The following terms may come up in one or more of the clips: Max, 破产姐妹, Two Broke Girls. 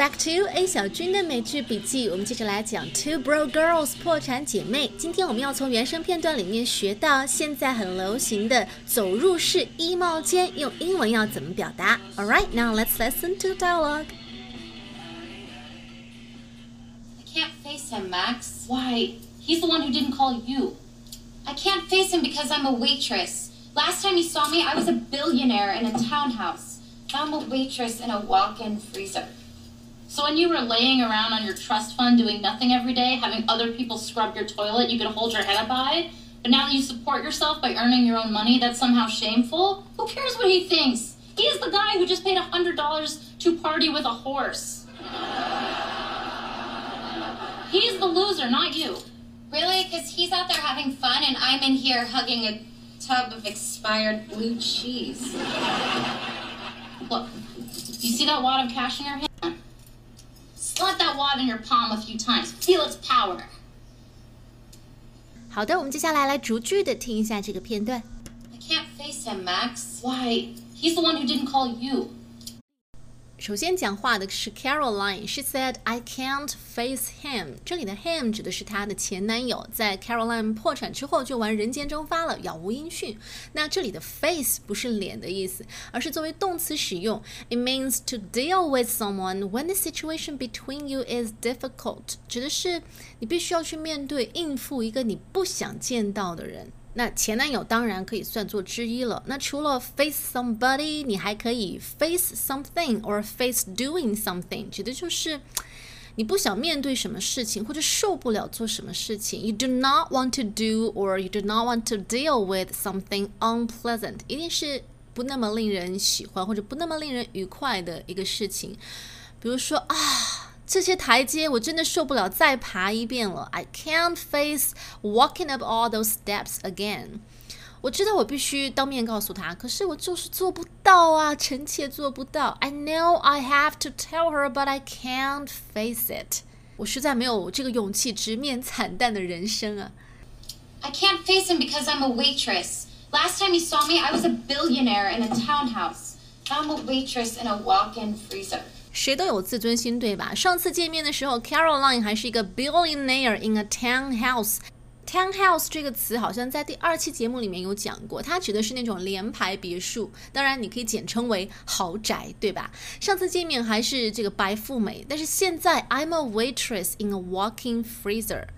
back to A 小军的美剧笔记，我们接着来讲 Two Broke Girls 破产姐妹。今天我们要从原声片段里面学到现在很流行的走入式衣帽间用英文要怎么表达。Alright, now let's listen to dialogue. I can't face him, Max. Why? He's the one who didn't call you. I can't face him because I'm a waitress. Last time you saw me, I was a billionaire in a townhouse. Now I'm a waitress in a walk-in freezer. So when you were laying around on your trust fund doing nothing every day, having other people scrub your toilet, you could hold your head up high. But now that you support yourself by earning your own money, that's somehow shameful? Who cares what he thinks? He is the guy who just paid $100 to party with a horse. He's the loser, not you. Really? Because he's out there having fun and I'm in here hugging a tub of expired blue cheese. Look, you see that wad of cash in your hand? Slap that wad in your palm a few times. Feel its power. 好的，我们接下来逐句的听一下这个片段。I can't face him, Max. Why? He's the one who didn't call you. 首先讲话的是 Caroline, she said I can't face him. 这里的 him 指的是她的前男友，在 Caroline 破产之后就玩人间蒸发了，杳无音讯。那这里的 face 不是脸的意思，而是作为动词使用。It means to deal with someone when the situation between you is difficult. 指的是你必须要去面对应付一个你不想见到的人。那前男友当然可以算作之一了。那除了 face somebody， 你还可以 face something or face doing something， 指的就是你不想面对什么事情，或者受不了做什么事情。You do not want to do or you do not want to deal with something unpleasant， 一定是不那么令人喜欢或者不那么令人愉快的一个事情。比如说这些台阶我真的受不了，再爬一遍了。I can't face walking up all those steps again. 我知道我必须当面告诉他，可是我就是做不到啊，臣妾做不到。I know I have to tell her, but I can't face it. 我实在没有这个勇气直面惨淡的人生啊。I can't face him because I'm a waitress. Last time you saw me, I was a billionaire in a townhouse. Now I'm a waitress in a walk-in freezer.谁都有自尊心，对吧？上次见面的时候 Caroline 还是一个 billionaire in a townhouse。 townhouse 这个词好像在第2期节目里面有讲过，它指的是那种联排别墅，当然你可以简称为豪宅，对吧？上次见面还是这个白富美，但是现在 I'm a waitress in a walk-in freezer。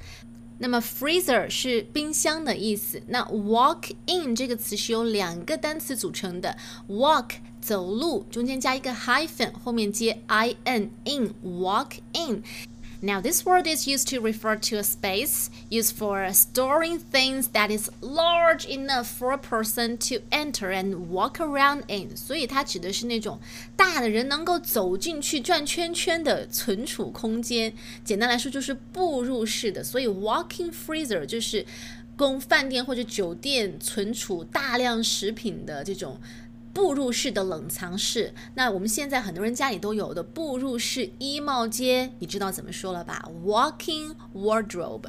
那么 freezer 是冰箱的意思，那 walk in 这个词是由2个单词组成的， walk 走路，中间加一个 hyphen， 后面接 in， in walk in。Now this word is used to refer to a space used for storing things that is large enough for a person to enter and walk around in. 所以它指的是那种大的人能够走进去转圈圈的存储空间。简单来说就是步入式的。所以 walk-in freezer 就是供饭店或者酒店存储大量食品的这种步入式的冷藏室。那我们现在很多人家里都有的步入式衣帽间，你知道怎么说了吧？ Walking wardrobe，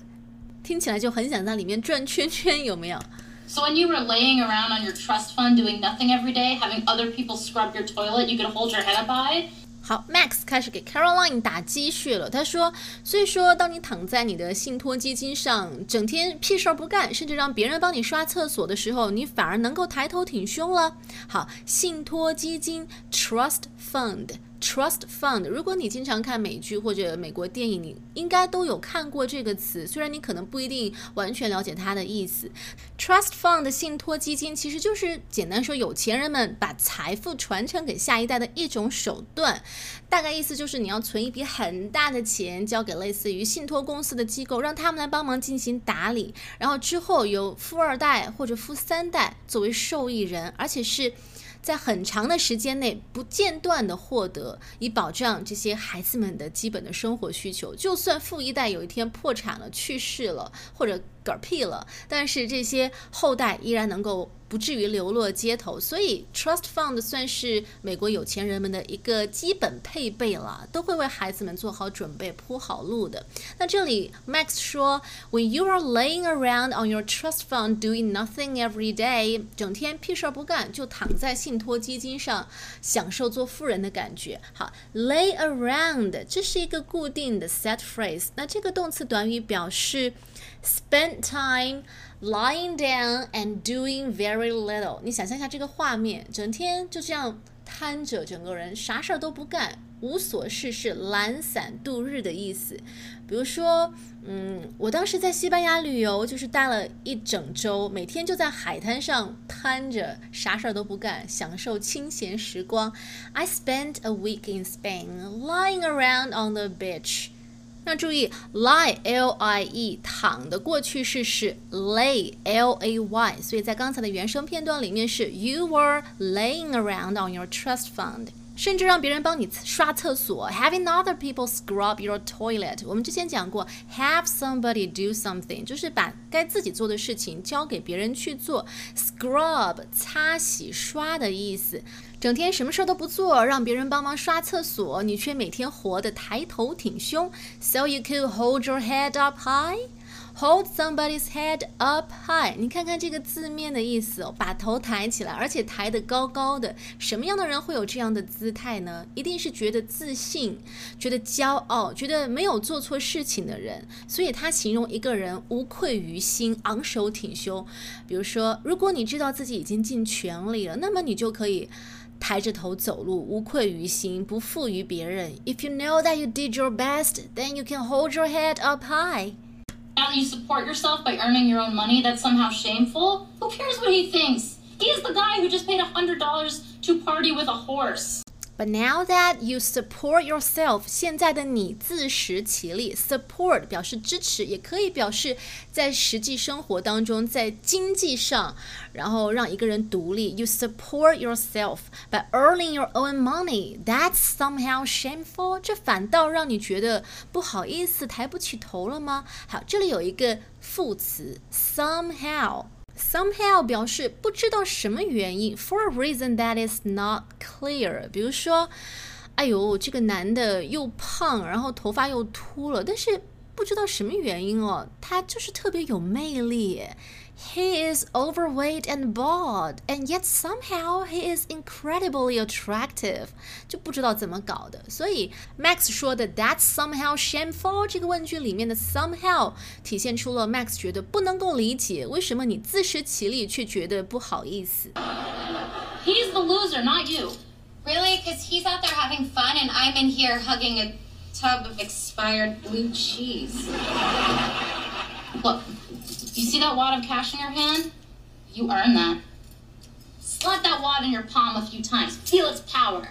听起来就很想在里面转圈圈，有没有？ So when you were laying around on your trust fund doing nothing every day, having other people scrub your toilet, you could hold your head up high. 好 Max 开始给 Caroline 打鸡血了，他说所以说当你躺在你的信托基金上整天屁事不干，甚至让别人帮你刷厕所的时候，你反而能够抬头挺胸了。好，信托基金 Trust Fund， Trust Fund， 如果你经常看美剧或者美国电影，你应该都有看过这个词，虽然你可能不一定完全了解它的意思。 Trust Fund 信托基金其实就是简单说有钱人们把财富传承给下一代的一种手段，大概意思就是你要存一笔很大的钱交给类似于信托公司的机构，让他们来帮忙进行打理，然后之后由富2代或者富3代作为受益人，而且是在很长的时间内不间断的获得，以保障这些孩子们的基本的生活需求。就算富1代有一天破产了去世了，或者嗝屁了，但是这些后代依然能够不至于流落街头，所以 trust fund 算是美国有钱人们的一个基本配备了，都会为孩子们做好准备、铺好路的。那这里 Max 说 ，When you are laying around on your trust fund doing nothing every day， 整天屁事不干，就躺在信托基金上享受做富人的感觉。好 ，lay around 这是一个固定的 set phrase， 那这个动词短语表示 spend time。Lying down and doing very little， 你想象一下这个画面，整天就这样瘫着，整个人啥事儿都不干，无所事事，懒散度日的意思。比如说，我当时在西班牙旅游，就是待了一整周，每天就在海滩上瘫着，啥事儿都不干，享受清闲时光。I spent a week in Spain, lying around on the beach。那注意 lie l i e 躺的过去式是 lay l a y， 所以在刚才的原声片段里面是 you were laying around on your trust fund， 甚至让别人帮你刷厕所 having other people scrub your toilet。 我们之前讲过 have somebody do something 就是把该自己做的事情交给别人去做， scrub 擦洗刷的意思。整天什么事都不做，让别人帮忙刷厕所，你却每天活得抬头挺胸。So you could hold your head up high, hold somebody's head up high。你看看这个字面的意思哦，把头抬起来，而且抬得高高的。什么样的人会有这样的姿态呢？一定是觉得自信、觉得骄傲、觉得没有做错事情的人。所以他形容一个人无愧于心、昂首挺胸。比如说，如果你知道自己已经尽全力了，那么你就可以抬着头走路，无愧于心，不负于别人。If you know that you did your best, then you can hold your head up high. Now that you support yourself by earning your own money, that's somehow shameful. Who cares what he thinks? He's the guy who just paid $100 to party with a horse. But now that you support yourself， 现在的你自食其力。Support 表示支持，也可以表示在实际生活当中，在经济上，然后让一个人独立。You support yourself by earning your own money. That's somehow shameful. 这反倒让你觉得不好意思，抬不起头了吗？好，这里有一个副词 somehow。Somehow 表示不知道什么原因 ，for a reason that is not clear。比如说，哎呦，这个男的又胖，然后头发又秃了，但是不知道什么原因哦，他就是特别有魅力。He is overweight and bald, and yet somehow he is incredibly attractive. 就不知道怎么搞的。所以 Max 说的 "That's somehow shameful" 这个问句里面的 somehow 体现出了 Max 觉得不能够理解为什么你自食其力却觉得不好意思。He's the loser, not you. Really? Because he's out there having fun, and I'm in here hugging a tub of expired blue cheese. Look.You see that wad of cash in your hand? You earn that. Slap that wad in your palm a few times. Feel its power.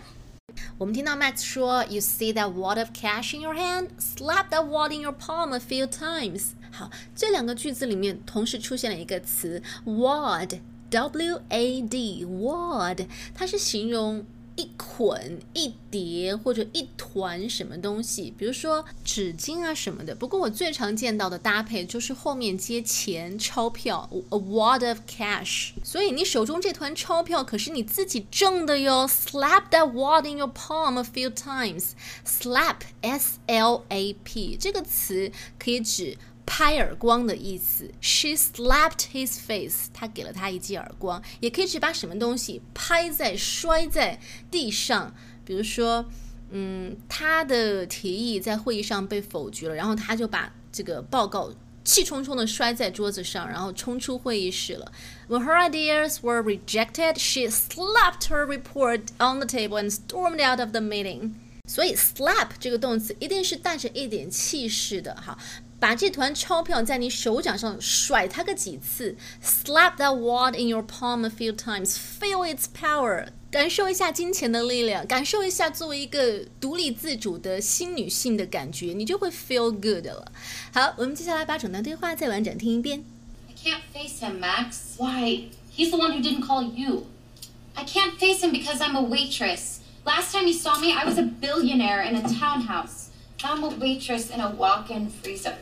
我们听到 Max 说 You see that wad of cash in your hand? Slap that wad in your palm a few times. 好，这两个句子里面同时出现了一个词 Wad, W-A-D, Wad. 它是形容一捆一叠或者一团什么东西，比如说纸巾啊什么的。不过我最常见到的搭配就是后面接钱，钞票 a wad of cash。 所以你手中这团钞票可是你自己挣的哟。 Slap that wad in your palm a few times. Slap S-L-A-P 这个词可以指拍耳光的意思。 She slapped his face. 他给了他一记耳光。也可以指把什么东西拍在摔在地上。比如说他的提议在会议上被否决了，然后他就把这个报告气冲冲地摔在桌子上，然后冲出会议室了。 When her ideas were rejected, she slapped her report on the table and stormed out of the meeting. 所以 slap 这个动词一定是带着一点气势的。好，把这团钞票在你手掌上甩它个几次。 Slap that wad in your palm a few times. Feel its power. 感受一下金钱的力量，感受一下作为一个独立自主的新女性的感觉，你就会 feel good 了。好，我们接下来把整段对话再完整听一遍。 I can't face him, Max. Why? He's the one who didn't call you. I can't face him because I'm a waitress. Last time you saw me, I was a billionaire in a townhouse. Now I'm a waitress in a walk-in freezer.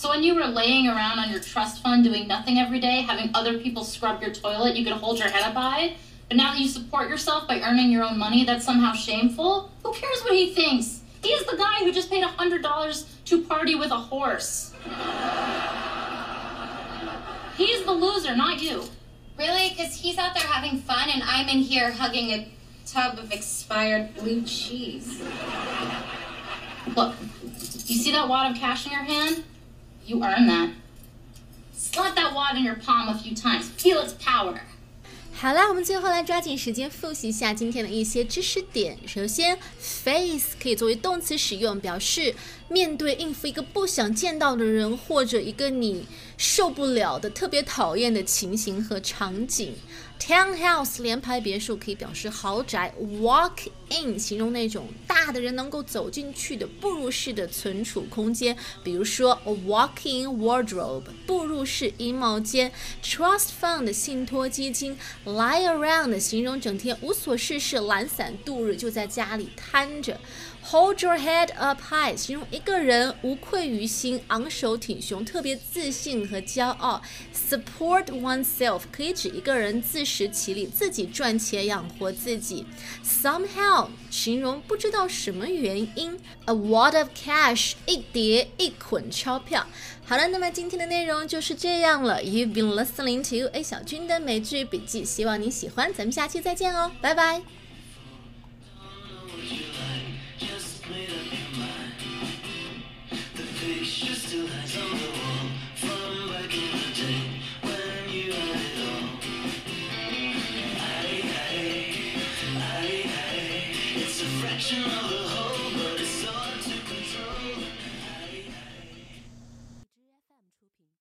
So when you were laying around on your trust fund doing nothing every day, having other people scrub your toilet, you could hold your head up high. But now that you support yourself by earning your own money, that's somehow shameful? Who cares what he thinks? He's the guy who just paid $100 to party with a horse. He's the loser, not you. Really? Because he's out there having fun and I'm in here hugging a tub of expired blue cheese. Look, you see that wad of cash in your hand? You earned that. Slap that wad in your palm a few times. Feel its power. 好啦，我们最后来抓紧时间复习一下今天的一些知识点。首先 ，face 可以作为动词使用，表示面对应付一个不想见到的人或者一个你受不了的特别讨厌的情形和场景。Townhouse 联排别墅可以表示豪宅。Walk in 形容那种大的人能够走进去的步入式的存储空间，比如说 a walk-in wardrobe 步入式衣帽间。Trust fund 信托基金。Lie around 形容整天无所事事、懒散度日，就在家里瘫着。Hold your head up high 形容一个人无愧于心、昂首挺胸、特别自信和骄傲。Support oneself 可以指一个人自食其力，自己赚钱养活自己。Somehow 形容不知道什么原因。A wad of cash 一叠一捆钞票。好了，那么今天的内容就是这样了。You've been listening to A 小军的美剧笔记，希望你喜欢，咱们下期再见哦，拜拜。